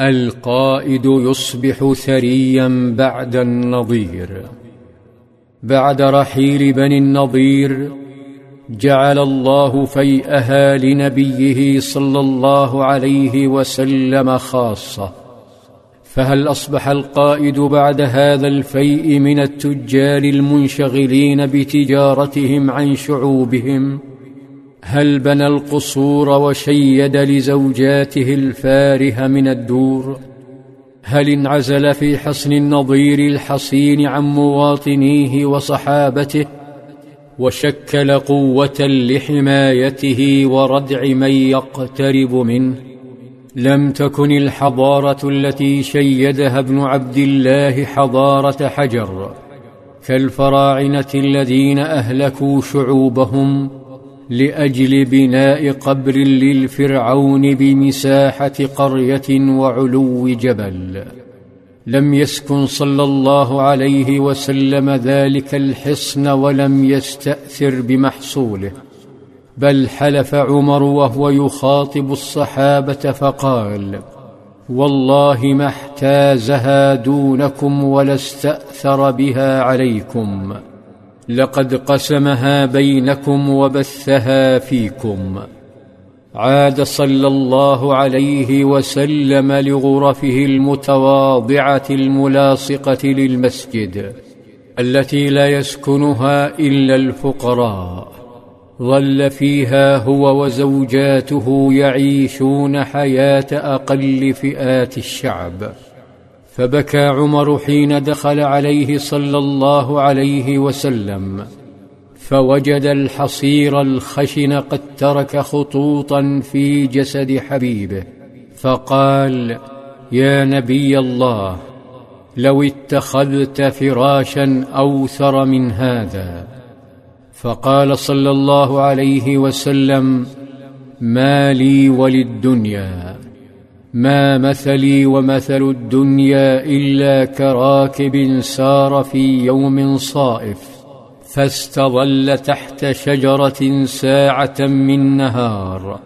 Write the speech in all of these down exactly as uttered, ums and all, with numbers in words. القائد يصبح ثريا بعد النضير. بعد رحيل بني النضير جعل الله فيئها لنبيه صلى الله عليه وسلم خاصة، فهل أصبح القائد بعد هذا الفيء من التجار المنشغلين بتجارتهم عن شعوبهم؟ هل بنى القصور وشيد لزوجاته الفارهة من الدور؟ هل انعزل في حصن النضير الحصين عن مواطنيه وصحابته وشكل قوة لحمايته وردع من يقترب منه؟ لم تكن الحضارة التي شيدها ابن عبد الله حضارة حجر كالفراعنة الذين أهلكوا شعوبهم لأجل بناء قبر للفرعون بمساحة قرية وعلو جبل. لم يسكن صلى الله عليه وسلم ذلك الحصن ولم يستأثر بمحصوله، بل حلف عمر وهو يخاطب الصحابة فقال: والله ما احتازها دونكم ولا استأثر بها عليكم، لقد قسمها بينكم وبثها فيكم. عاد صلى الله عليه وسلم لغرفه المتواضعة الملاصقة للمسجد التي لا يسكنها إلا الفقراء، ظل فيها هو وزوجاته يعيشون حياة أقل فئات الشعب. فبكى عمر حين دخل عليه صلى الله عليه وسلم فوجد الحصير الخشن قد ترك خطوطا في جسد حبيبه، فقال: يا نبي الله، لو اتخذت فراشا أوثر من هذا. فقال صلى الله عليه وسلم: ما لي وللدنيا، ما مثلي ومثل الدنيا إلا كراكب سار في يوم صائف فاستظل تحت شجرة ساعة من نهار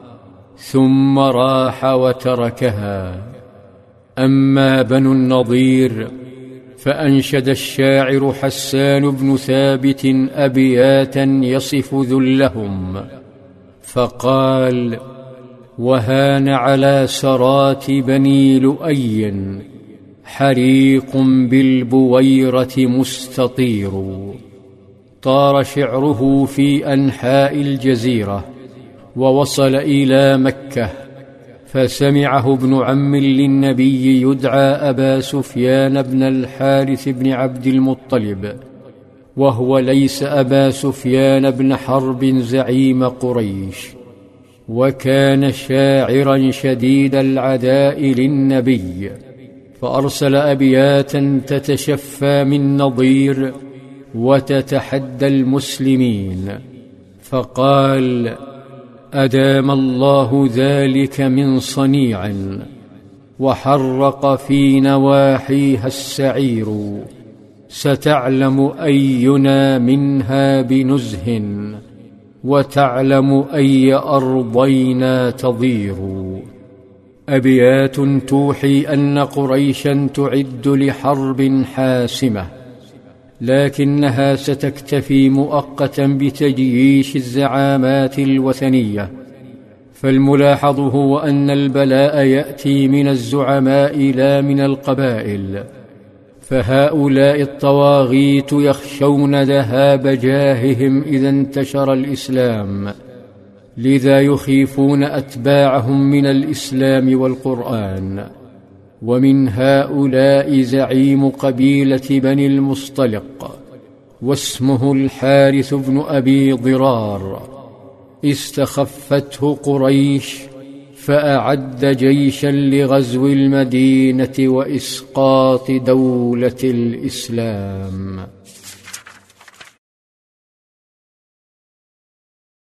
ثم راح وتركها. أما بنو النضير فأنشد الشاعر حسان بن ثابت أبياتا يصف ذلهم فقال: وهان على سرات بني لؤي حريق بالبويرة مستطير. طار شعره في أنحاء الجزيرة ووصل إلى مكة، فسمعه ابن عم للنبي يدعى أبا سفيان بن الحارث بن عبد المطلب، وهو ليس أبا سفيان بن حرب زعيم قريش، وكان شاعرا شديد العداء للنبي، فأرسل أبياتا تتشفى من نضير وتتحدى المسلمين، فقال: أدام الله ذلك من صنيع وحرق في نواحيها السعير، ستعلم أينا منها بنزه وتعلم أي أرضينا تضير. أبيات توحي أن قريشا تعد لحرب حاسمة، لكنها ستكتفي مؤقتا بتجييش الزعامات الوثنية، فالملاحظ هو أن البلاء يأتي من الزعماء لا من القبائل، فهؤلاء الطواغيت يخشون ذهاب جاههم إذا انتشر الإسلام، لذا يخيفون أتباعهم من الإسلام والقرآن. ومن هؤلاء زعيم قبيلة بني المصطلق واسمه الحارث بن أبي ضرار، استخفته قريش فأعد جيشا لغزو المدينة وإسقاط دولة الإسلام.